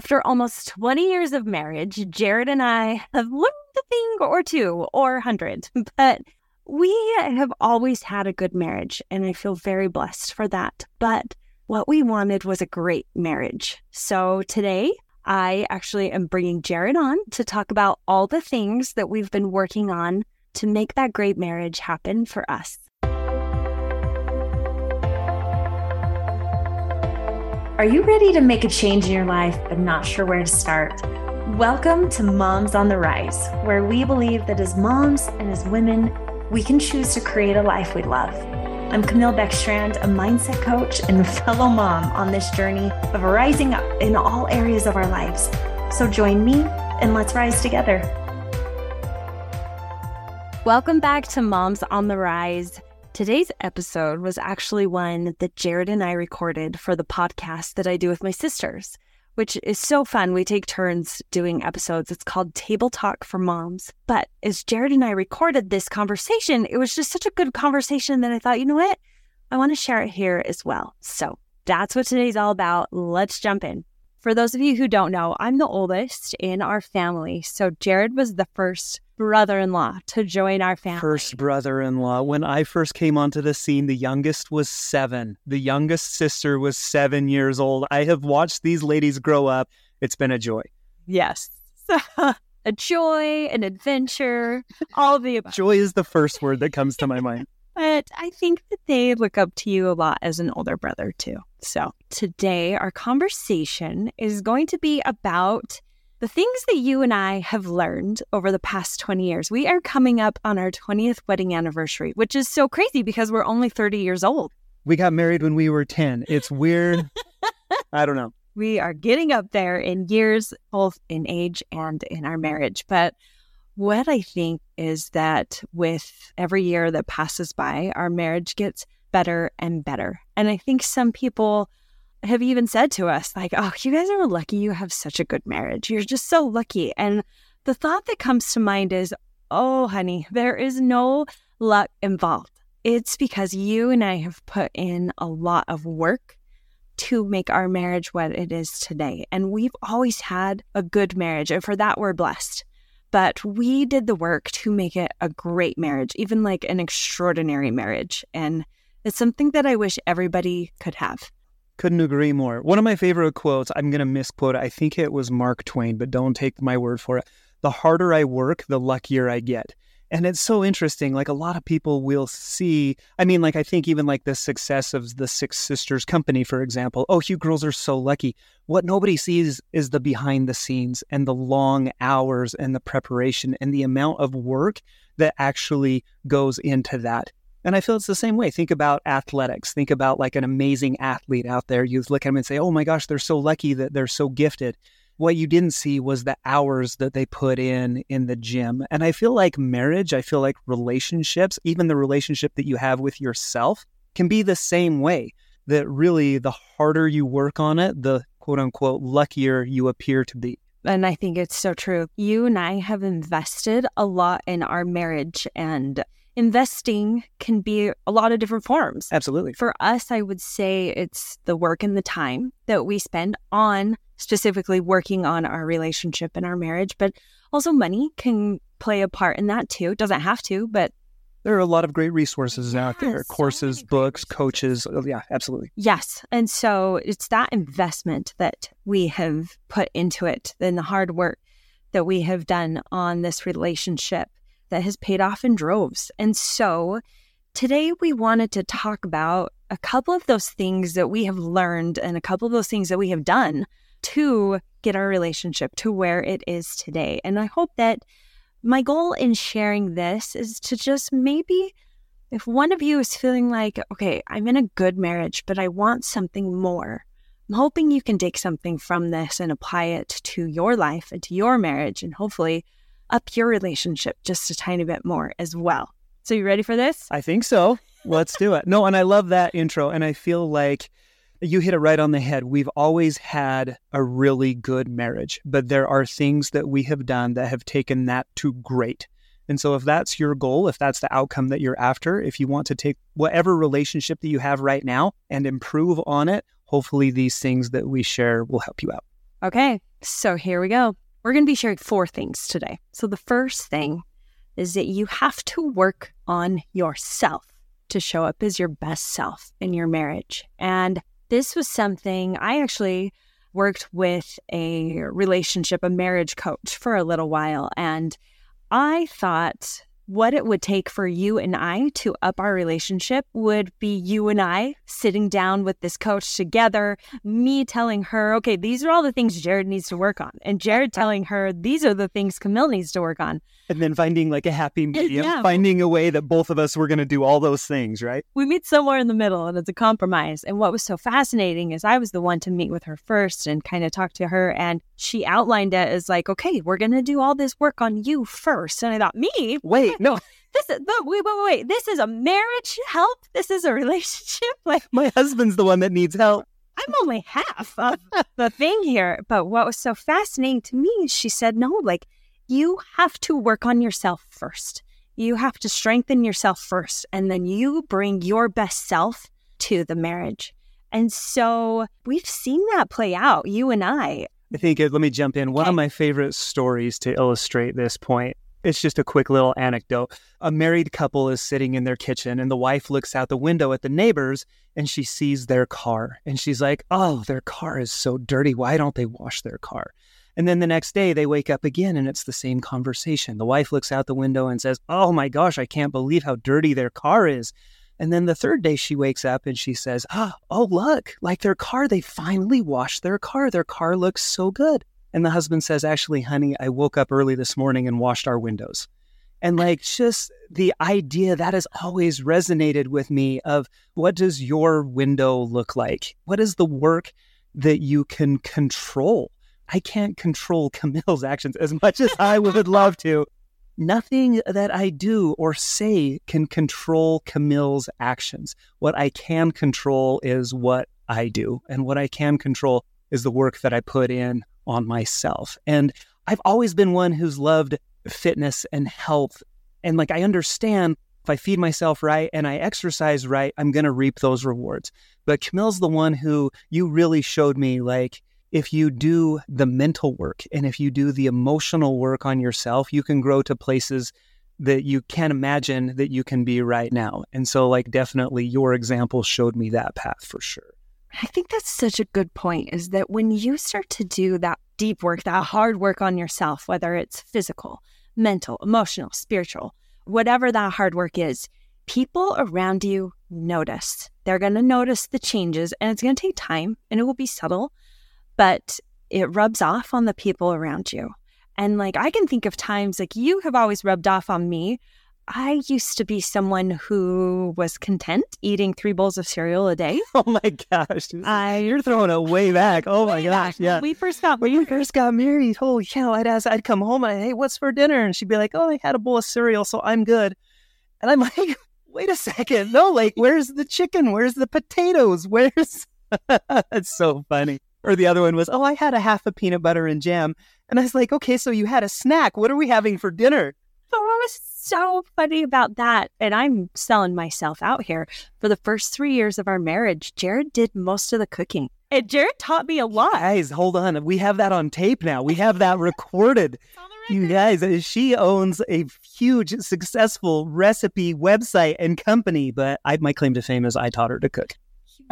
After almost 20 years of marriage, Jared and I have learned a thing or two or 100, but we have always had a good marriage, and I feel very blessed for that. But what we wanted was a great marriage. So today, I actually am bringing Jared on to talk about all the things that we've been working on to make that great marriage happen for us. Are you ready to make a change in your life but not sure where to start? Welcome to Moms on the Rise, where we believe that as moms and as women, we can choose to create a life we love. I'm Camille Beckstrand, a mindset coach and fellow mom on this journey of rising up in all areas of our lives. So join me and let's rise together. Welcome back to Moms on the Rise. Today's episode was actually one that Jared and I recorded for the podcast that I do with my sisters, which is so fun. We take turns doing episodes. It's called Table Talk for Moms. But as Jared and I recorded this conversation, it was just such a good conversation that I thought, you know what? I want to share it here as well. So that's what today's all about. Let's jump in. For those of you who don't know, I'm the oldest in our family. So Jared was the first brother-in-law to join our family. First brother-in-law. When I first came onto the scene, the youngest was 7. The youngest sister was 7 years old. I have watched these ladies grow up. It's been a joy. Yes. A joy, an adventure, all of the above. Joy is the first word that comes to my mind. But I think that they look up to you a lot as an older brother too. So today our conversation is going to be about the things that you and I have learned over the past 20 years. We are coming up on our 20th wedding anniversary, which is so crazy because we're only 30 years old. We got married when we were 10. It's weird. I don't know. We are getting up there in years, both in age and in our marriage. But what I think is that with every year that passes by, our marriage gets better and better. And I think some people have even said to us, like, oh, you guys are lucky you have such a good marriage. You're just so lucky. And the thought that comes to mind is, oh, honey, there is no luck involved. It's because you and I have put in a lot of work to make our marriage what it is today. And we've always had a good marriage. And for that, we're blessed. But we did the work to make it a great marriage, even like an extraordinary marriage. And it's something that I wish everybody could have. Couldn't agree more. One of my favorite quotes, I'm going to misquote it. I think it was Mark Twain, but don't take my word for it. The harder I work, the luckier I get. And it's so interesting. Like a lot of people will see, I mean, like I think even like the success of the Six Sisters Company, for example. Oh, you girls are so lucky. What nobody sees is the behind the scenes and the long hours and the preparation and the amount of work that actually goes into that. And I feel it's the same way. Think about athletics. Think about like an amazing athlete out there. You look at them and say, oh my gosh, they're so lucky that they're so gifted. What you didn't see was the hours that they put in the gym. And I feel like marriage, I feel like relationships, even the relationship that you have with yourself can be the same way. That really the harder you work on it, the quote unquote luckier you appear to be. And I think it's so true. You and I have invested a lot in our marriage, and investing can be a lot of different forms. Absolutely. For us, I would say it's the work and the time that we spend on specifically working on our relationship and our marriage, but also money can play a part in that too. It doesn't have to, but there are a lot of great resources out there. Courses, books, coaches. Yeah, absolutely. Yes. And so it's that investment that we have put into it and the hard work that we have done on this relationship that has paid off in droves. And so today we wanted to talk about a couple of those things that we have learned and a couple of those things that we have done to get our relationship to where it is today. And I hope that my goal in sharing this is to just maybe, if one of you is feeling like, okay, I'm in a good marriage, but I want something more, I'm hoping you can take something from this and apply it to your life and to your marriage, and hopefully up your relationship just a tiny bit more as well. So you ready for this? I think so. Let's do it. No, and I love that intro. And I feel like you hit it right on the head. We've always had a really good marriage, but there are things that we have done that have taken that to great. And so if that's your goal, if that's the outcome that you're after, if you want to take whatever relationship that you have right now and improve on it, hopefully these things that we share will help you out. Okay, So here we go. We're going to be sharing 4 things today. So the first thing is that you have to work on yourself to show up as your best self in your marriage. And this was something I actually worked with a marriage coach for a little while. And I thought what it would take for you and I to up our relationship would be you and I sitting down with this coach together, me telling her, okay, these are all the things Jared needs to work on. And Jared telling her, these are the things Camille needs to work on. And then finding like a happy medium, finding a way that both of us were going to do all those things, right? We meet somewhere in the middle and it's a compromise. And what was so fascinating is I was the one to meet with her first and kind of talk to her. And she outlined it as like, okay, we're going to do all this work on you first. And I thought, me? Wait. No, wait, this is a marriage help. This is a relationship. Like, my husband's the one that needs help. I'm only half of the thing here. But what was so fascinating to me is she said, no, like, you have to work on yourself first. You have to strengthen yourself first. And then you bring your best self to the marriage. And so we've seen that play out, you and I. Let me jump in. One of my favorite stories to illustrate this point. It's just a quick little anecdote. A married couple is sitting in their kitchen and the wife looks out the window at the neighbors and she sees their car. And she's like, oh, their car is so dirty. Why don't they wash their car? And then the next day they wake up again and it's the same conversation. The wife looks out the window and says, oh my gosh, I can't believe how dirty their car is. And then the third day she wakes up and she says, oh, look, like their car, they finally washed their car. Their car looks so good. And the husband says, actually, honey, I woke up early this morning and washed our windows. And like, just the idea that has always resonated with me of, what does your window look like? What is the work that you can control? I can't control Camille's actions as much as I would love to. Nothing that I do or say can control Camille's actions. What I can control is what I do. And what I can control is the work that I put in on myself. And I've always been one who's loved fitness and health. And like, I understand if I feed myself right and I exercise right, I'm going to reap those rewards. But Camille's the one who you really showed me, like, if you do the mental work and if you do the emotional work on yourself, you can grow to places that you can't imagine that you can be right now. And so like, definitely your example showed me that path for sure. I think that's such a good point, is that when you start to do that deep work, that hard work on yourself, whether it's physical, mental, emotional, spiritual, whatever that hard work is, people around you notice. They're going to notice the changes, and it's going to take time and it will be subtle, but it rubs off on the people around you. And like, I can think of times, like, you have always rubbed off on me. I used to be someone who was content eating 3 bowls of cereal a day. Oh my gosh. You're throwing it way back. Oh my gosh. Yeah. When we first got married, holy cow, I'd come home and hey, what's for dinner? And she'd be like, oh, I had a bowl of cereal, so I'm good. And I'm like, wait a second. No, like, where's the chicken? Where's the potatoes? That's so funny. Or the other one was, oh, I had a half a peanut butter and jam. And I was like, okay, so you had a snack. What are we having for dinner? But what was so funny about that, and I'm selling myself out here, for the first 3 years of our marriage, Jared did most of the cooking. And Jared taught me a lot. Guys, hold on. We have that on tape now. We have that recorded. You guys, she owns a huge, successful recipe website and company, but my claim to fame is I taught her to cook.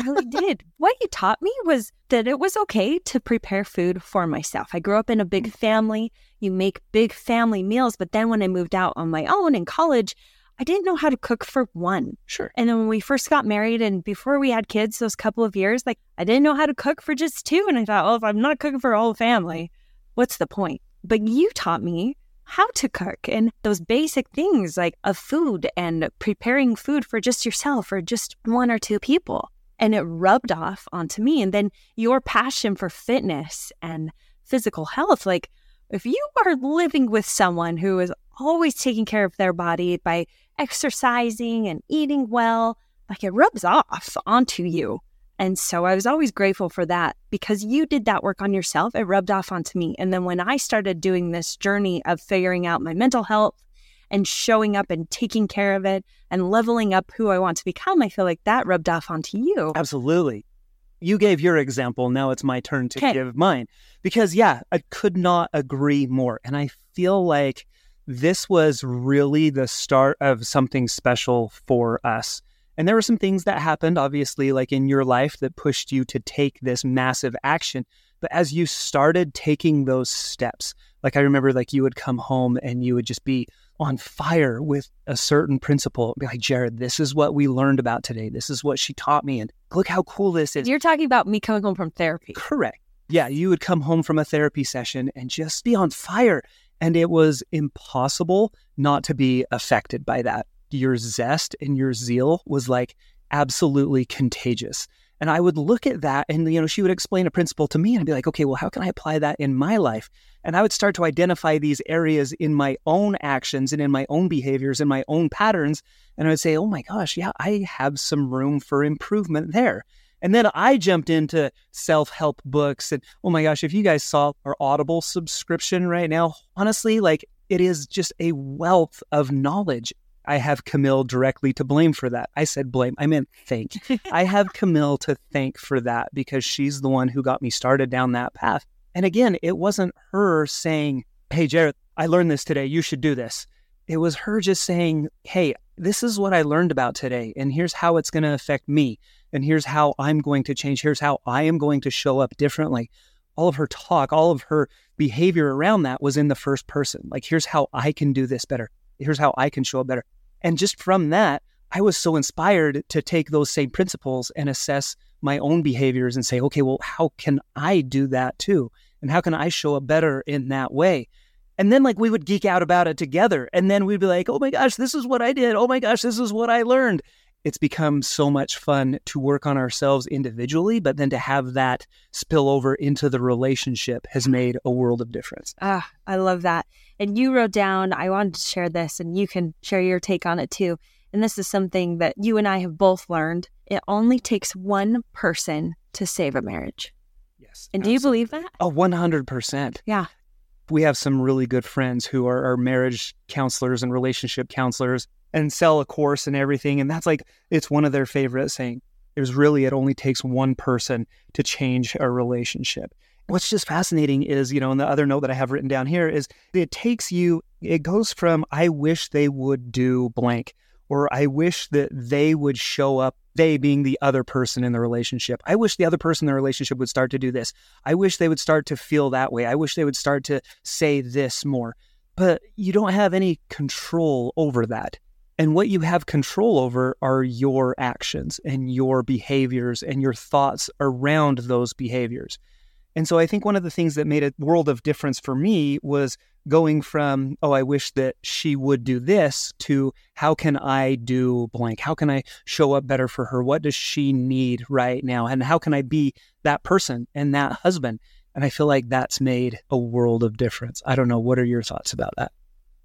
You really did. What you taught me was that it was okay to prepare food for myself. I grew up in a big family. You make big family meals. But then when I moved out on my own in college, I didn't know how to cook for one. Sure. And then when we first got married and before we had kids, those couple of years, like, I didn't know how to cook for just 2. And I thought, well, if I'm not cooking for a whole family, what's the point? But you taught me how to cook and those basic things like of food and preparing food for just yourself or just 1 or 2 people. And it rubbed off onto me. And then your passion for fitness and physical health, like, if you are living with someone who is always taking care of their body by exercising and eating well, like, it rubs off onto you. And so I was always grateful for that, because you did that work on yourself. It rubbed off onto me. And then when I started doing this journey of figuring out my mental health and showing up and taking care of it and leveling up who I want to become, I feel like that rubbed off onto you. Absolutely. you gave your example. Now it's my turn to give mine. Because yeah, I could not agree more. And I feel like this was really the start of something special for us. And there were some things that happened, obviously, like in your life that pushed you to take this massive action. But as you started taking those steps, like I remember, like you would come home and you would just be on fire with a certain principle. Be like, Jared, this is what we learned about today. This is what she taught me. And look how cool this is. You're talking about me coming home from therapy. Correct. Yeah, you would come home from a therapy session and just be on fire. And it was impossible not to be affected by that. Your zest and your zeal was like absolutely contagious. And I would look at that and, you know, she would explain a principle to me and I'd be like, okay, well, how can I apply that in my life? And I would start to identify these areas in my own actions and in my own behaviors and my own patterns. And I would say, oh my gosh, yeah, I have some room for improvement there. And then I jumped into self-help books and, oh my gosh, if you guys saw our Audible subscription right now, honestly, like it is just a wealth of knowledge. I have Camille directly to blame for that. I said blame, I meant thank. I have Camille to thank for that because she's the one who got me started down that path. And again, it wasn't her saying, hey, Jared, I learned this today. You should do this. It was her just saying, hey, this is what I learned about today. And here's how it's going to affect me. And here's how I'm going to change. Here's how I am going to show up differently. All of her talk, all of her behavior around that was in the first person. Like, here's how I can do this better. Here's how I can show up better. And just from that, I was so inspired to take those same principles and assess my own behaviors and say, okay, well, how can I do that too? And how can I show up better in that way? And then like we would geek out about it together. And then we'd be like, oh my gosh, this is what I did. Oh my gosh, this is what I learned. It's become so much fun to work on ourselves individually, but then to have that spill over into the relationship has made a world of difference. Ah, I love that. And you wrote down, I wanted to share this and you can share your take on it too. And this is something that you and I have both learned. It only takes one person to save a marriage. Yes. And absolutely. Do you believe that? Oh, 100%. Yeah. We have some really good friends who are our marriage counselors and relationship counselors and sell a course and everything. And that's like, it's one of their favorite saying. There's really, it only takes one person to change a relationship. What's just fascinating is, you know, and the other note that I have written down here is it goes from, I wish they would do blank, or I wish that they would show up, they being the other person in the relationship. I wish the other person in the relationship would start to do this. I wish they would start to feel that way. I wish they would start to say this more. But you don't have any control over that. And what you have control over are your actions and your behaviors and your thoughts around those behaviors. And so I think one of the things that made a world of difference for me was going from, oh, I wish that she would do this, to how can I do blank? How can I show up better for her? What does she need right now? And how can I be that person and that husband? And I feel like that's made a world of difference. I don't know. What are your thoughts about that?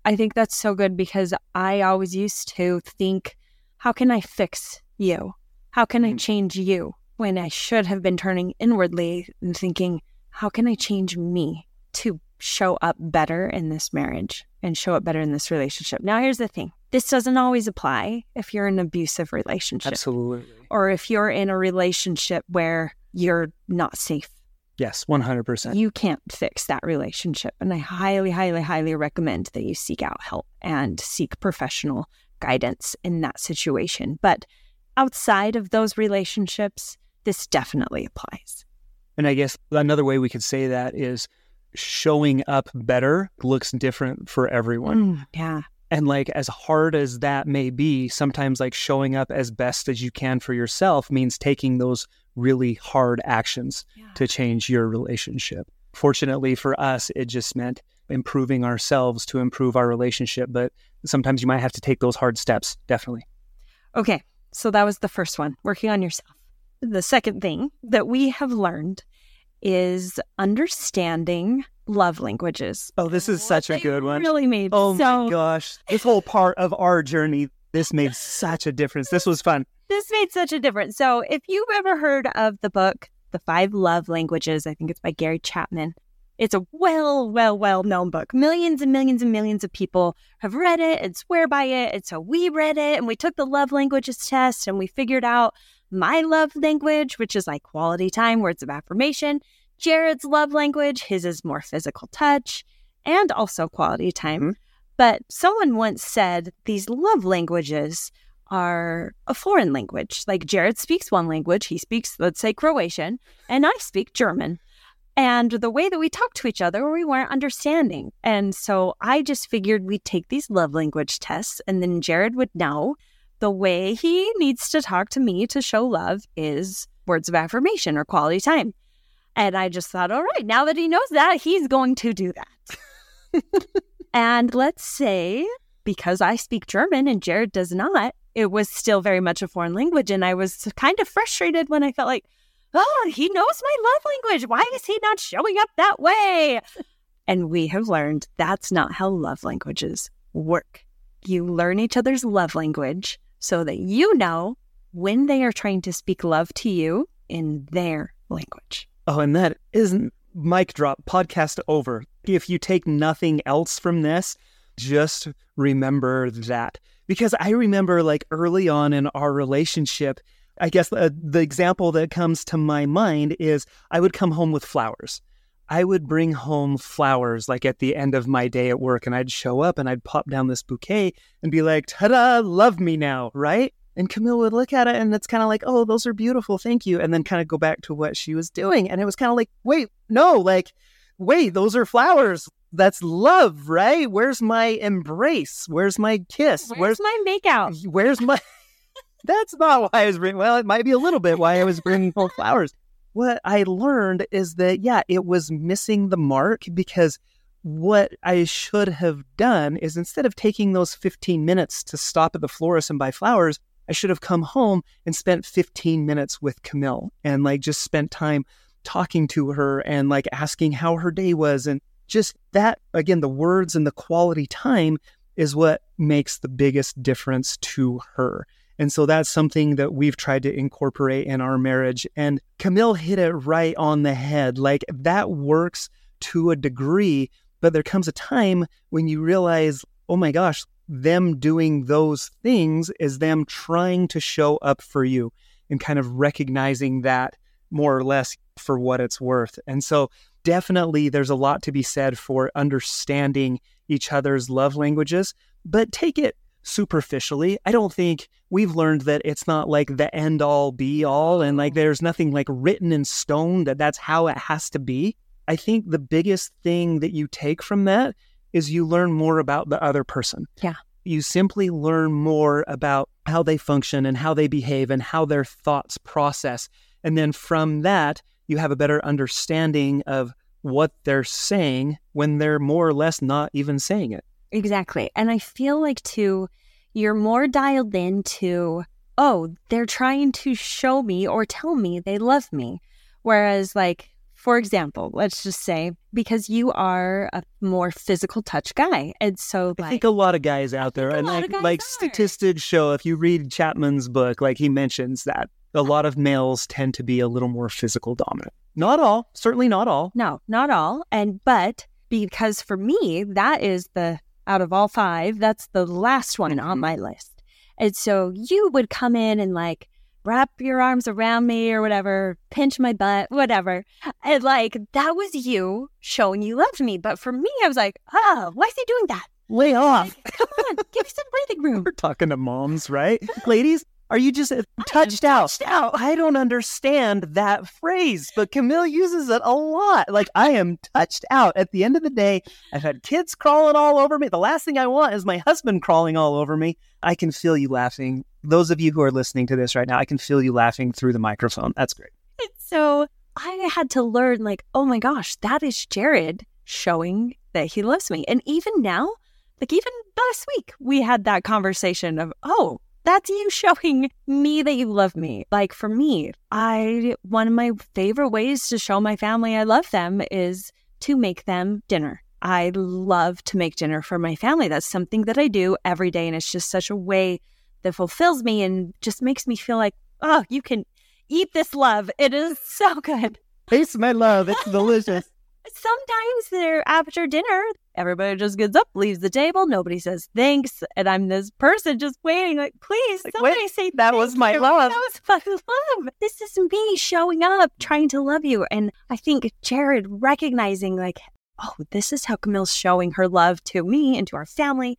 I think that's so good because I always used to think, how can I fix you? How can I change you? When I should have been turning inwardly and thinking, how can I change me to show up better in this marriage and show up better in this relationship? Now, here's the thing. This doesn't always apply if you're in an abusive relationship. Absolutely. Or if you're in a relationship where you're not safe. Yes, 100%. You can't fix that relationship. And I highly, highly, highly recommend that you seek out help and seek professional guidance in that situation. But outside of those relationships, this definitely applies. And I guess another way we could say that is showing up better looks different for everyone. Yeah. And like, as hard as that may be, sometimes like showing up as best as you can for yourself means taking those really hard actions to change your relationship. Fortunately for us, it just meant improving ourselves to improve our relationship. But sometimes you might have to take those hard steps. Definitely. Okay. So that was the first one, working on yourself. The second thing that we have learned is understanding love languages. Oh, this is such a good one. Really made. Oh my gosh. This whole part of our journey, this made such a difference. This was fun. This made such a difference. So if you've ever heard of the book, The Five Love Languages, I think it's by Gary Chapman. It's a well-known book. Millions and millions and millions of people have read it and swear by it. And so we read it and we took the love languages test and we figured out my love language, which is like quality time, words of affirmation. Jared's love language, his is more physical touch and also quality time. But someone once said these love languages are a foreign language. Like Jared speaks one language. He speaks, let's say, Croatian, and I speak German. And the way that we talk to each other, we weren't understanding. And so I just figured we'd take these love language tests, and then Jared would know the way he needs to talk to me to show love is words of affirmation or quality time. And I just thought, all right, now that he knows that, he's going to do that. And let's say, because I speak German and Jared does not, it was still very much a foreign language. And I was kind of frustrated when I felt like, oh, he knows my love language. Why is he not showing up that way? And we have learned that's not how love languages work. You learn each other's love language so that you know when they are trying to speak love to you in their language. Oh, and that isn't mic drop, podcast over. If you take nothing else from this, just remember that. Because I remember like early on in our relationship, I guess the example that comes to my mind is I would come home with flowers. I would bring home flowers like at the end of my day at work, and I'd show up and I'd pop down this bouquet and be like, ta-da, love me now, right? And Camille would look at it and it's kind of like, oh, those are beautiful. Thank you. And then kind of go back to what she was doing. And it was kind of like, wait, those are flowers. That's love, right? Where's my embrace? Where's my kiss? Where's my makeout? That's not why I was bringing, well, it might be a little bit why I was bringing home flowers. What I learned is that, yeah, it was missing the mark, because what I should have done is instead of taking those 15 minutes to stop at the florist and buy flowers, I should have come home and spent 15 minutes with Camille and like just spent time talking to her and like asking how her day was. And just that, again, the words and the quality time is what makes the biggest difference to her. And so that's something that we've tried to incorporate in our marriage. And Camille hit it right on the head. Like that works to a degree, but there comes a time when you realize, oh my gosh, them doing those things is them trying to show up for you, and kind of recognizing that more or less for what it's worth. And so definitely there's a lot to be said for understanding each other's love languages, but take it superficially. I don't think we've learned that it's not like the end all be all, and like there's nothing like written in stone that that's how it has to be. I think the biggest thing that you take from that is you learn more about the other person. Yeah. You simply learn more about how they function and how they behave and how their thoughts process. And then from that, you have a better understanding of what they're saying when they're more or less not even saying it. Exactly. And I feel like too, you're more dialed into, oh, they're trying to show me or tell me they love me. Whereas like, for example, let's just say, because you are a more physical touch guy. And so like, I think a lot of guys out there, and like statistics show, if you read Chapman's book, like he mentions that a lot of males tend to be a little more physical dominant. Not all, certainly not all. No, not all. But because for me, that is out of all five, that's the last one on my list. And so you would come in and like, wrap your arms around me or whatever, pinch my butt, whatever. And like, that was you showing you loved me. But for me, I was like, oh, why is he doing that? Lay off. Like, come on, give me some breathing room. We're talking to moms, right? Ladies, are you just touched out? I don't understand that phrase, but Camille uses it a lot. Like, I am touched out. At the end of the day, I've had kids crawling all over me. The last thing I want is my husband crawling all over me. I can feel you laughing. Those of you who are listening to this right now, I can feel you laughing through the microphone. That's great. So I had to learn like, oh my gosh, that is Jared showing that he loves me. And even now, like even last week, we had that conversation of, oh, that's you showing me that you love me. Like for me, one of my favorite ways to show my family I love them is to make them dinner. I love to make dinner for my family. That's something that I do every day. And it's just such a way that fulfills me and just makes me feel like, oh, you can eat this love. It is so good. Taste my love. It's delicious. sometimes they're after dinner, everybody just gets up, leaves the table. Nobody says thanks. And I'm this person just waiting, like, please, like, somebody say thanks. That was my love. That was my love. This is me showing up, trying to love you. And I think Jared recognizing, like, oh, this is how Camille's showing her love to me and to our family.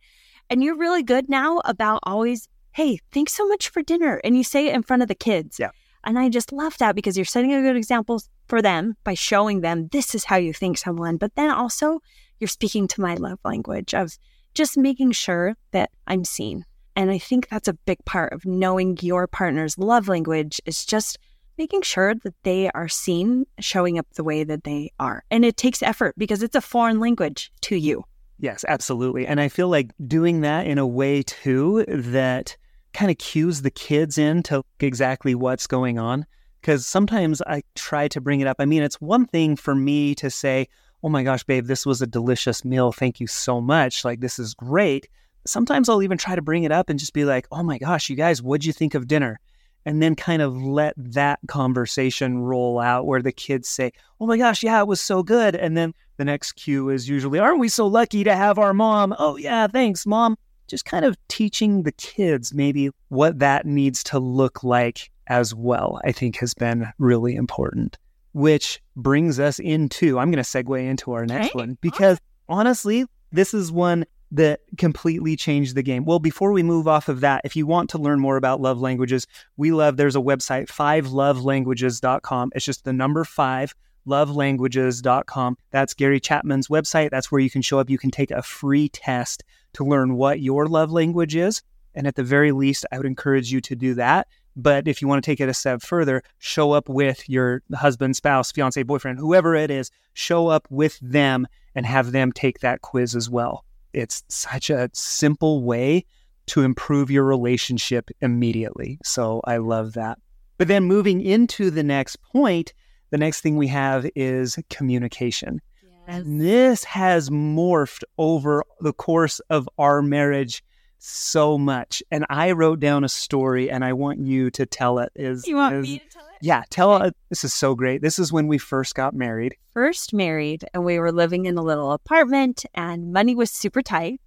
And you're really good now about always, hey, thanks so much for dinner. And you say it in front of the kids. Yeah. And I just love that because you're setting a good example for them by showing them this is how you thank someone. But then also you're speaking to my love language of just making sure that I'm seen. And I think that's a big part of knowing your partner's love language is just making sure that they are seen, showing up the way that they are. And it takes effort because it's a foreign language to you. Yes, absolutely. And I feel like doing that in a way, too, that kind of cues the kids into exactly what's going on. Because sometimes I try to bring it up. I mean, it's one thing for me to say, oh my gosh, babe, this was a delicious meal. Thank you so much. Like, this is great. Sometimes I'll even try to bring it up and just be like, oh my gosh, you guys, what'd you think of dinner? And then kind of let that conversation roll out where the kids say, oh my gosh, yeah, it was so good. And then the next cue is usually, aren't we so lucky to have our mom? Oh yeah, thanks, mom. Just kind of teaching the kids maybe what that needs to look like as well, I think has been really important. Which brings us into, I'm going to segue into our next one, because honestly, this is one that completely changed the game. Well, before we move off of that, if you want to learn more about love languages, there's a website, 5lovelanguages.com. It's just the number 5lovelanguages.com. That's Gary Chapman's website. That's where you can show up. You can take a free test to learn what your love language is. And at the very least, I would encourage you to do that. But if you want to take it a step further, show up with your husband, spouse, fiance, boyfriend, whoever it is, show up with them and have them take that quiz as well. It's such a simple way to improve your relationship immediately. So I love that. But then moving into the next point, the next thing we have is communication. Yes. And this has morphed over the course of our marriage so much. And I wrote down a story and I want you to tell it. You want me to tell it? Yeah, tell it. This is so great. This is when we first got married. And we were living in a little apartment and money was super tight.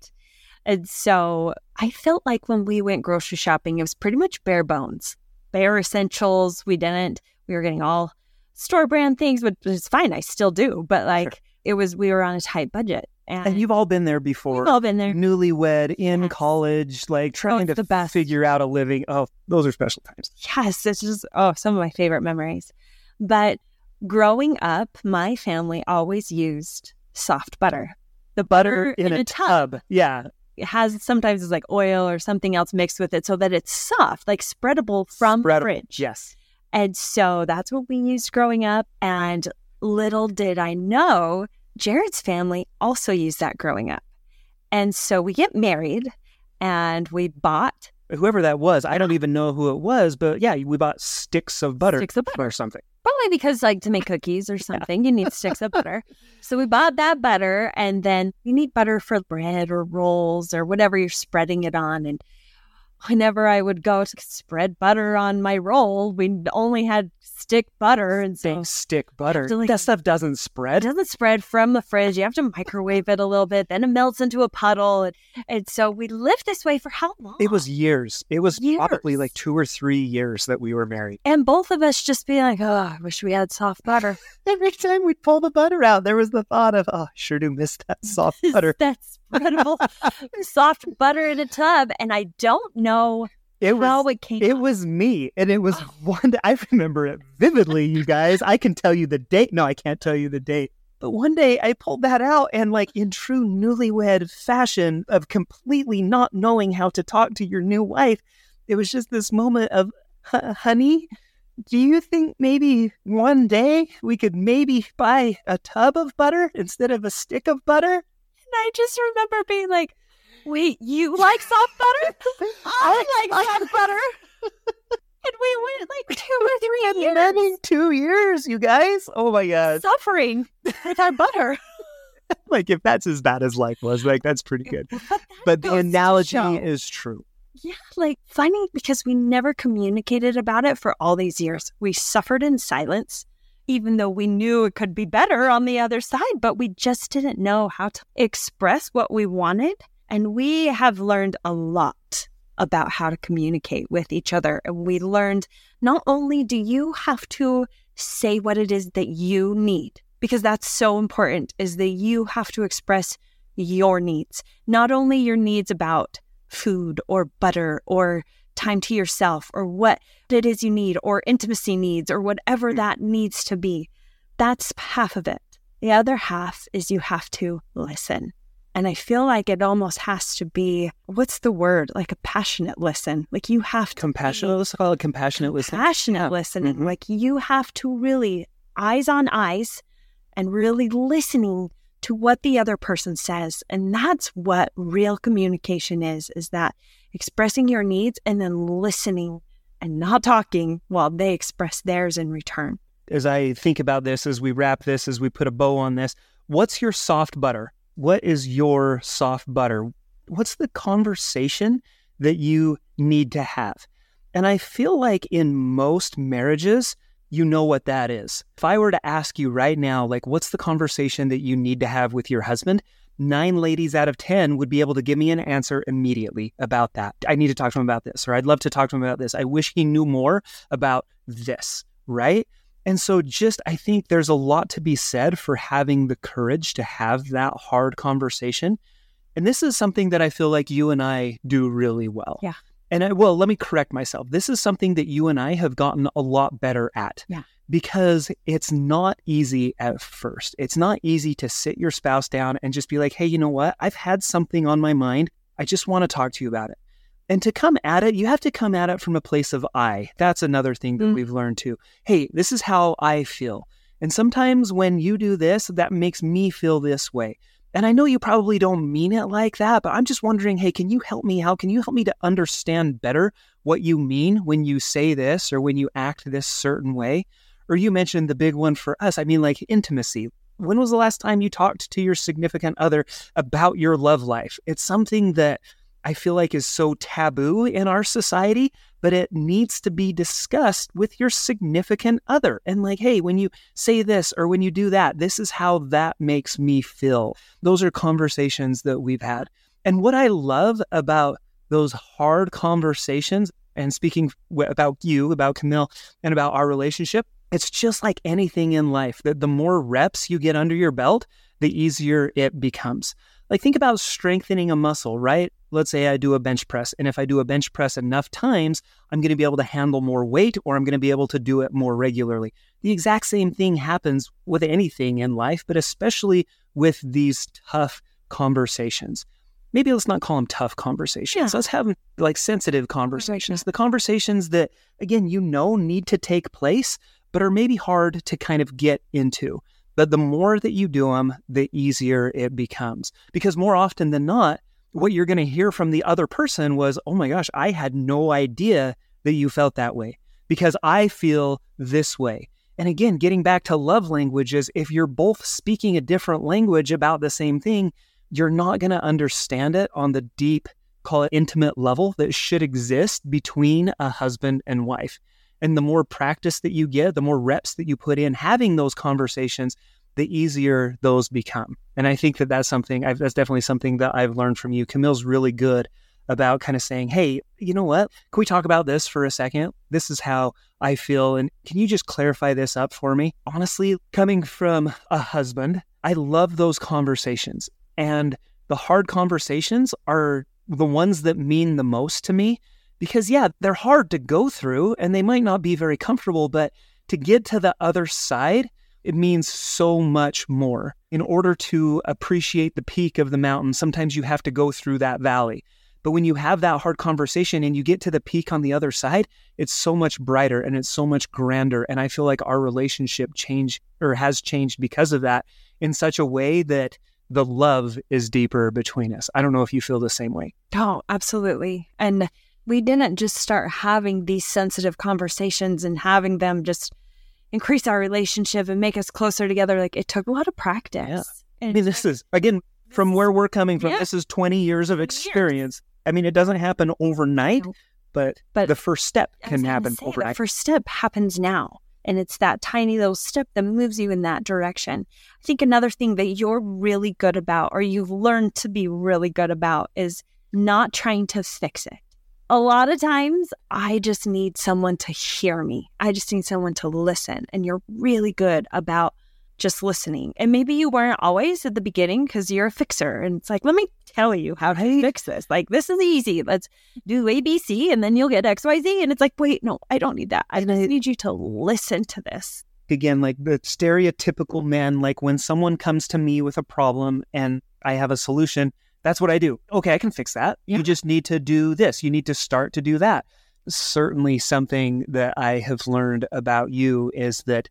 And so I felt like when we went grocery shopping, it was pretty much bare bones, bare essentials. We were getting all store brand things, which is fine. I still do. But like we were on a tight budget. And you've all been there before. We've all been there. Newlywed, in college, like trying to figure out a living. Oh, those are special times. Yes, it's just, some of my favorite memories. But growing up, my family always used soft butter. The butter in a tub. Yeah. It has, sometimes it's like oil or something else mixed with it so that it's soft, like spreadable from the fridge. Yes. And so that's what we used growing up. And little did I know, Jared's family also used that growing up. And so we get married and we bought... whoever that was, I don't even know who it was, but yeah, we bought sticks of butter or something. Probably because like to make cookies or something, you need sticks of butter. So we bought that butter and then you need butter for bread or rolls or whatever you're spreading it on. And whenever I would go to spread butter on my roll, we only had stick butter. And so stick butter. That stuff doesn't spread. It doesn't spread from the fridge. You have to microwave it a little bit. Then it melts into a puddle. And so we lived this way for how long? It was years. It was probably like 2 or 3 years that we were married. And both of us just being like, oh, I wish we had soft butter. Every time we'd pull the butter out, there was the thought of, oh, I sure do miss that soft butter. That's incredible. Soft butter in a tub. And I don't know how it came. It was me. And it was one day, I remember it vividly, you guys. I can tell you the date. No, I can't tell you the date. But one day I pulled that out and like in true newlywed fashion of completely not knowing how to talk to your new wife, it was just this moment of, honey, do you think maybe one day we could maybe buy a tub of butter instead of a stick of butter? And I just remember being like, wait, you like soft butter? I like soft butter. And we went like 2 or 3 years. And then in 2 years, you guys. Oh my God. Suffering with our butter. Like if that's as bad as life was, like that's pretty good. But the analogy is true. Yeah, like finding, because we never communicated about it for all these years. We suffered in silence. even though we knew it could be better on the other side, but we just didn't know how to express what we wanted. And we have learned a lot about how to communicate with each other. And we learned not only do you have to say what it is that you need, because that's so important, is that you have to express your needs, not only your needs about food or butter or time to yourself or what it is you need or intimacy needs or whatever that needs to be. That's half of it. The other half is you have to listen. And I feel like it almost has to be, what's the word? Like a passionate listen. Like you have to. Compassionate. Let's call it compassionate listening. Passionate listening. Mm-hmm. Like you have to really eyes on eyes and really listening to what the other person says. And that's what real communication is that expressing your needs and then listening and not talking while they express theirs in return. As I think about this, as we wrap this, as we put a bow on this, what's your soft butter? What is your soft butter? What's the conversation that you need to have? And I feel like in most marriages, you know what that is. If I were to ask you right now, like, what's the conversation that you need to have with your husband? 9 ladies out of 10 would be able to give me an answer immediately about that. I need to talk to him about this, or I'd love to talk to him about this. I wish he knew more about this, right? And so just, I think there's a lot to be said for having the courage to have that hard conversation. And this is something that I feel like you and I do really well. Yeah. And let me correct myself. This is something that you and I have gotten a lot better at. Yeah. Because it's not easy at first. It's not easy to sit your spouse down and just be like, hey, you know what? I've had something on my mind. I just want to talk to you about it. And to come at it, you have to come at it from a place of I. That's another thing that we've learned too. Hey, this is how I feel. And sometimes when you do this, that makes me feel this way. And I know you probably don't mean it like that, but I'm just wondering, hey, can you help me? How can you help me to understand better what you mean when you say this or when you act this certain way? Or you mentioned the big one for us. I mean, like intimacy. When was the last time you talked to your significant other about your love life? It's something that I feel like is so taboo in our society, but it needs to be discussed with your significant other. And like, hey, when you say this or when you do that, this is how that makes me feel. Those are conversations that we've had. And what I love about those hard conversations, and speaking about you, about Camille, and about our relationship, it's just like anything in life, that the more reps you get under your belt, the easier it becomes. Like think about strengthening a muscle, right? Let's say I do a bench press. And if I do a bench press enough times, I'm going to be able to handle more weight, or I'm going to be able to do it more regularly. The exact same thing happens with anything in life, but especially with these tough conversations. Maybe let's not call them tough conversations. Yeah. Let's have like sensitive conversations. The conversations that, again, you know, need to take place, but are maybe hard to kind of get into. But the more that you do them, the easier it becomes. Because more often than not, what you're going to hear from the other person was, oh my gosh, I had no idea that you felt that way because I feel this way. And again, getting back to love languages, if you're both speaking a different language about the same thing, you're not going to understand it on the deep, call it intimate level that should exist between a husband and wife. And the more practice that you get, the more reps that you put in having those conversations, the easier those become. And I think that that's definitely something that I've learned from you. Camille's really good about kind of saying, hey, you know what? Can we talk about this for a second? This is how I feel. And can you just clarify this up for me? Honestly, coming from a husband, I love those conversations. And the hard conversations are the ones that mean the most to me. Because, yeah, they're hard to go through and they might not be very comfortable, but to get to the other side, it means so much more. In order to appreciate the peak of the mountain, sometimes you have to go through that valley. But when you have that hard conversation and you get to the peak on the other side, it's so much brighter and it's so much grander. And I feel like our relationship has changed because of that in such a way that the love is deeper between us. I don't know if you feel the same way. Oh, absolutely. And we didn't just start having these sensitive conversations and having them just increase our relationship and make us closer together. Like it took a lot of practice. Yeah. And I mean, this is, again, from where we're coming from, This is 20 years of experience. I mean, it doesn't happen overnight, but the first step happens now. And it's that tiny little step that moves you in that direction. I think another thing that you're really good about, or you've learned to be really good about, is not trying to fix it. A lot of times I just need someone to hear me. I just need someone to listen. And you're really good about just listening. And maybe you weren't always at the beginning because you're a fixer. And it's like, let me tell you how to fix this. Like, this is easy. Let's do A, B, C, and then you'll get X, Y, Z. And it's like, wait, no, I don't need that. I just need you to listen to this. Again, like the stereotypical man, like when someone comes to me with a problem and I have a solution, that's what I do. Okay, I can fix that. Yeah. You just need to do this. You need to start to do that. Certainly something that I have learned about you is that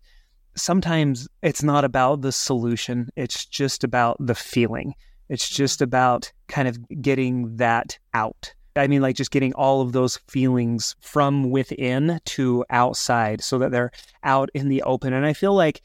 sometimes it's not about the solution. It's just about the feeling. It's just about kind of getting that out. I mean, like just getting all of those feelings from within to outside so that they're out in the open. And I feel like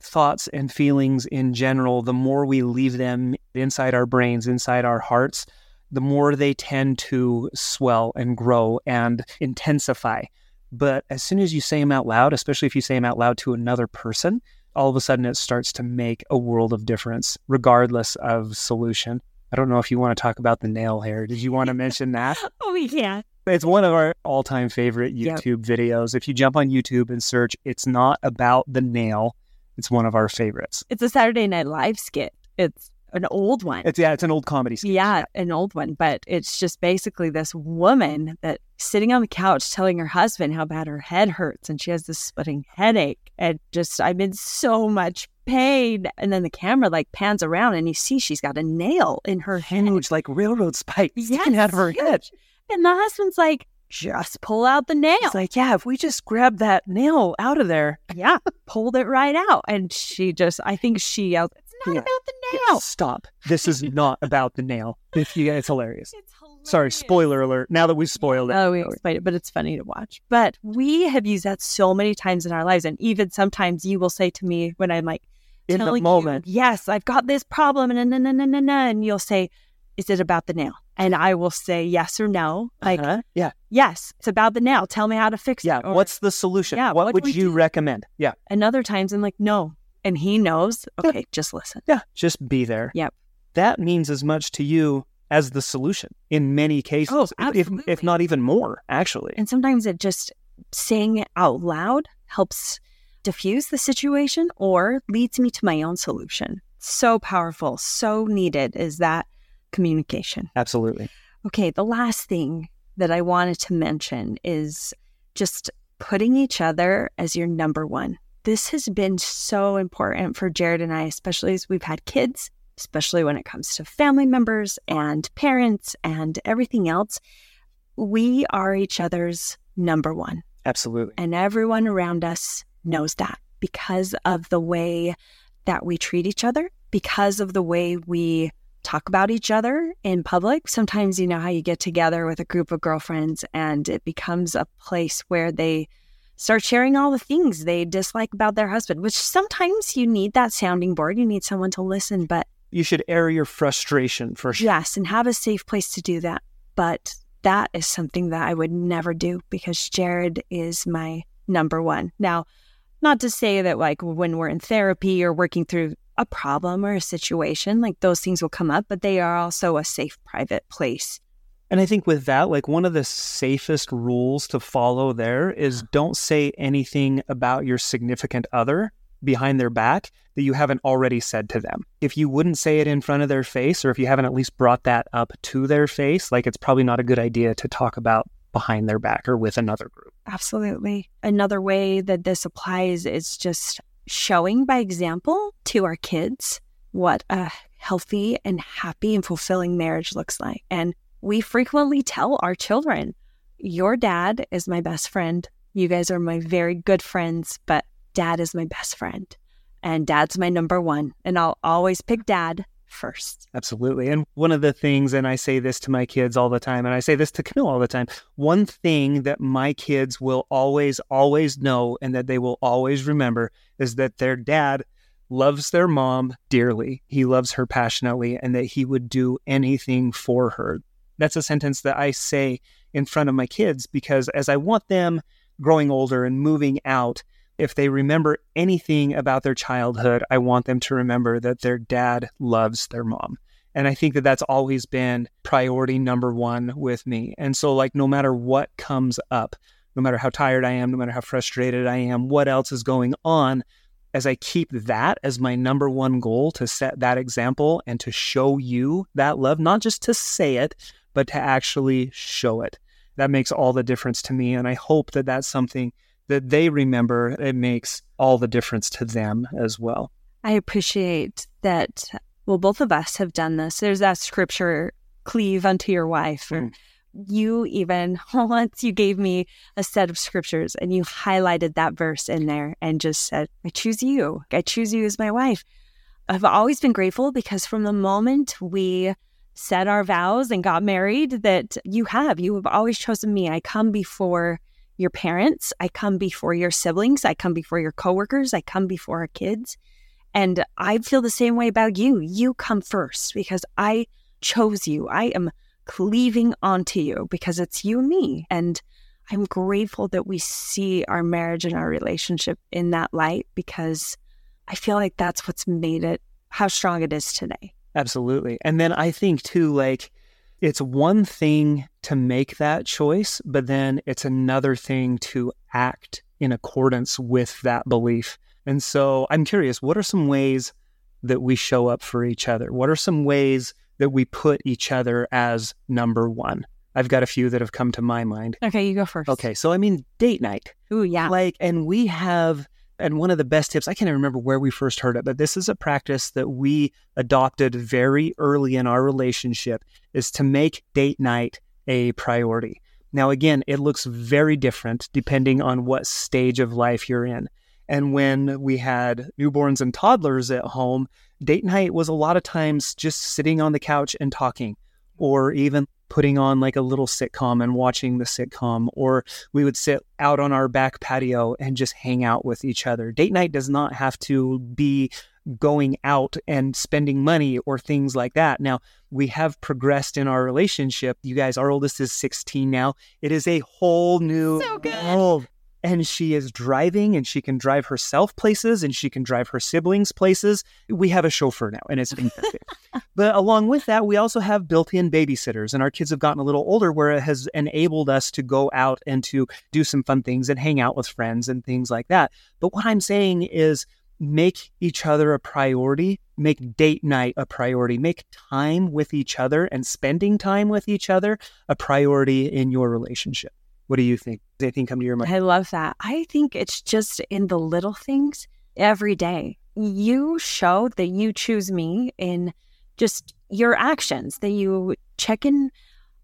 thoughts and feelings in general, the more we leave them inside our brains, inside our hearts, the more they tend to swell and grow and intensify. But as soon as you say them out loud, especially if you say them out loud to another person, all of a sudden it starts to make a world of difference, regardless of solution. I don't know if you want to talk about the nail hair. Did you want to mention that? Oh, yeah. It's one of our all-time favorite YouTube videos. If you jump on YouTube and search, it's not about the nail. It's one of our favorites. It's a Saturday Night Live skit. It's an old one. It's an old comedy skit. Yeah, an old one. But it's just basically this woman that sitting on the couch telling her husband how bad her head hurts and she has this splitting headache and just, I'm in so much pain. And then the camera like pans around and you see she's got a nail in her head. Huge, like railroad spike sticking out of her head. And the husband's like, just pull out the nail. It's like, yeah, if we just grab that nail out of there. Yeah, pulled it right out. And she just, I think she yelled, it's not about the nail. Stop. This is not about the nail. It's hilarious. It's hilarious. Sorry, spoiler alert. Now that we've spoiled it. Oh, we explained it, but it's funny to watch. But we have used that so many times in our lives. And even sometimes you will say to me when I'm like, in the moment, yes, I've got this problem. And you'll say, is it about the nail? And I will say yes or no. Like, yeah, yes, it's about the nail. Tell me how to fix it. Yeah, what's the solution? Yeah, what would you recommend? Yeah. And other times I'm like, no. And he knows, okay, just listen. Yeah, just be there. Yep. That means as much to you as the solution in many cases. Oh, absolutely. If not even more, actually. And sometimes it just saying it out loud helps diffuse the situation or leads me to my own solution. So powerful, so needed is that communication. Absolutely. Okay, the last thing that I wanted to mention is just putting each other as your number one. This has been so important for Jared and I, especially as we've had kids, especially when it comes to family members and parents and everything else. We are each other's number one. Absolutely. And everyone around us knows that because of the way that we treat each other, because of the way we talk about each other in public. Sometimes you know how you get together with a group of girlfriends and it becomes a place where they start sharing all the things they dislike about their husband, which sometimes you need that sounding board. You need someone to listen, but you should air your frustration for sure. Yes, and have a safe place to do that. But that is something that I would never do because Jared is my number one. Now, not to say that like when we're in therapy or working through a problem or a situation, like those things will come up, but they are also a safe, private place. And I think with that, like one of the safest rules to follow there is don't say anything about your significant other behind their back that you haven't already said to them. If you wouldn't say it in front of their face, or if you haven't at least brought that up to their face, like it's probably not a good idea to talk about behind their back or with another group. Absolutely. Another way that this applies is just showing by example to our kids what a healthy and happy and fulfilling marriage looks like. And we frequently tell our children, your dad is my best friend. You guys are my very good friends, but dad is my best friend. And dad's my number one. And I'll always pick dad first. Absolutely. And one of the things, and I say this to my kids all the time, and I say this to Camille all the time, one thing that my kids will always, always know and that they will always remember is that their dad loves their mom dearly. He loves her passionately and that he would do anything for her. That's a sentence that I say in front of my kids because as I want them growing older and moving out, If they remember anything about their childhood, I want them to remember that their dad loves their mom. And I think that that's always been priority number one with me. And so like, no matter what comes up, no matter how tired I am, no matter how frustrated I am, what else is going on, as I keep that as my number one goal, to set that example and to show you that love, not just to say it, but to actually show it. That makes all the difference to me. And I hope that that's something that they remember. It makes all the difference to them as well. I appreciate that. Well, both of us have done this. There's that scripture, cleave unto your wife. Mm. You even, once you gave me a set of scriptures and you highlighted that verse in there and just said, I choose you. I choose you as my wife. I've always been grateful because from the moment we said our vows and got married, that you have always chosen me. I come before your parents. I come before your siblings. I come before your coworkers. I come before our kids. And I feel the same way about you. You come first because I chose you. I am cleaving onto you because it's you and me. And I'm grateful that we see our marriage and our relationship in that light, because I feel like that's what's made it how strong it is today. Absolutely. And then I think too, like, it's one thing to make that choice, but then it's another thing to act in accordance with that belief. And so I'm curious, what are some ways that we show up for each other? What are some ways that we put each other as number one? I've got a few that have come to my mind. Okay, you go first. Okay, so I mean, date night. Ooh, yeah. And one of the best tips, I can't even remember where we first heard it, but this is a practice that we adopted very early in our relationship, is to make date night a priority. Now, again, it looks very different depending on what stage of life you're in. And when we had newborns and toddlers at home, date night was a lot of times just sitting on the couch and talking, or even putting on like a little sitcom and watching the sitcom, or we would sit out on our back patio and just hang out with each other. Date night does not have to be going out and spending money or things like that. Now, we have progressed in our relationship. You guys, our oldest is 16 now. It is a whole new world. And she is driving, and she can drive herself places, and she can drive her siblings places. We have a chauffeur now, and it's been perfect. But along with that, we also have built-in babysitters, and our kids have gotten a little older where it has enabled us to go out and to do some fun things and hang out with friends and things like that. But what I'm saying is, make each other a priority, make date night a priority, make time with each other and spending time with each other a priority in your relationship. What do you think? Does anything come to your mind? I love that. I think it's just in the little things every day. You show that you choose me in just your actions, that you check in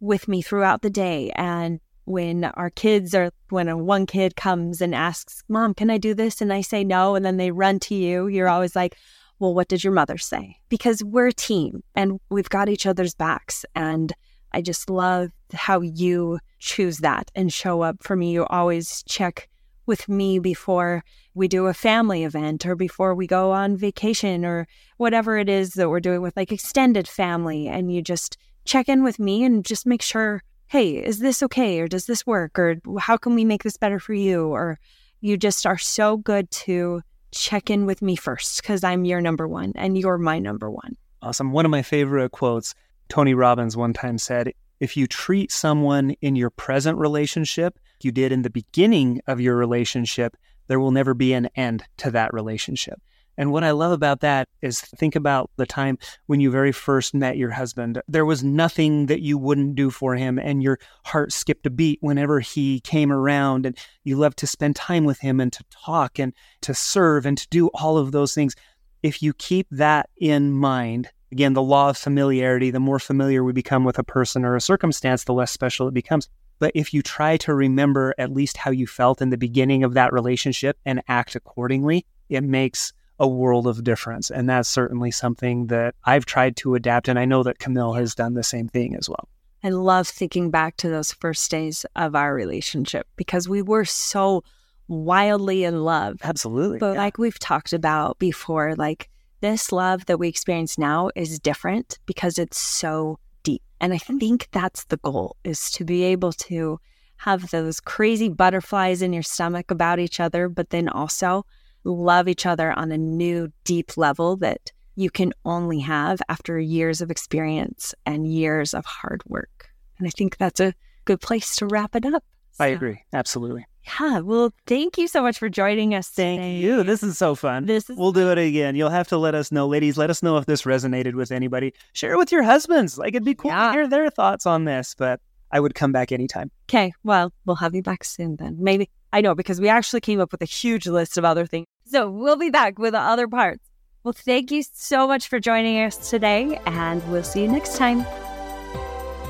with me throughout the day. And when one kid comes and asks, Mom, can I do this? And I say no. And then they run to you. You're always like, well, what did your mother say? Because we're a team and we've got each other's backs. And I just love how you choose that and show up for me. You always check with me before we do a family event or before we go on vacation or whatever it is that we're doing with like extended family. And you just check in with me and just make sure, hey, is this okay? Or does this work? Or how can we make this better for you? Or you just are so good to check in with me first because I'm your number one and you're my number one. Awesome. One of my favorite quotes, Tony Robbins one time said, if you treat someone in your present relationship you did in the beginning of your relationship, there will never be an end to that relationship. And what I love about that is, think about the time when you very first met your husband. There was nothing that you wouldn't do for him, and your heart skipped a beat whenever he came around, and you loved to spend time with him and to talk and to serve and to do all of those things. If you keep that in mind, again, the law of familiarity, the more familiar we become with a person or a circumstance, the less special it becomes. But if you try to remember at least how you felt in the beginning of that relationship and act accordingly, it makes a world of difference. And that's certainly something that I've tried to adapt. And I know that Camille has done the same thing as well. I love thinking back to those first days of our relationship because we were so wildly in love. Absolutely. But yeah, like we've talked about before, like, this love that we experience now is different because it's so deep. And I think that's the goal, is to be able to have those crazy butterflies in your stomach about each other, but then also love each other on a new deep level that you can only have after years of experience and years of hard work. And I think that's a good place to wrap it up. So, I agree. Absolutely. Yeah. Well, thank you so much for joining us today. Thank you. This is so fun. We'll do it again. You'll have to let us know, ladies. Let us know if this resonated with anybody. Share it with your husbands. Like, it'd be cool to hear their thoughts on this, but I would come back anytime. Okay. Well, we'll have you back soon then. Maybe. I know, because we actually came up with a huge list of other things. So we'll be back with the other parts. Well, thank you so much for joining us today, and we'll see you next time.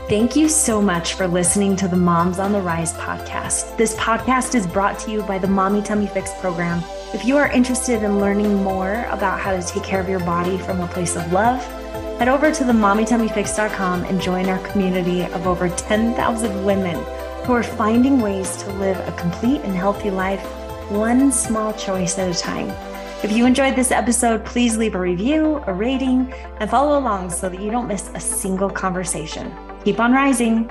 Thank you so much for listening to the Moms on the Rise podcast. This podcast is brought to you by the Mommy Tummy Fix program. If you are interested in learning more about how to take care of your body from a place of love, head over to themommytummyfix.com and join our community of over 10,000 women who are finding ways to live a complete and healthy life, one small choice at a time. If you enjoyed this episode, please leave a review, a rating, and follow along so that you don't miss a single conversation. Keep on rising.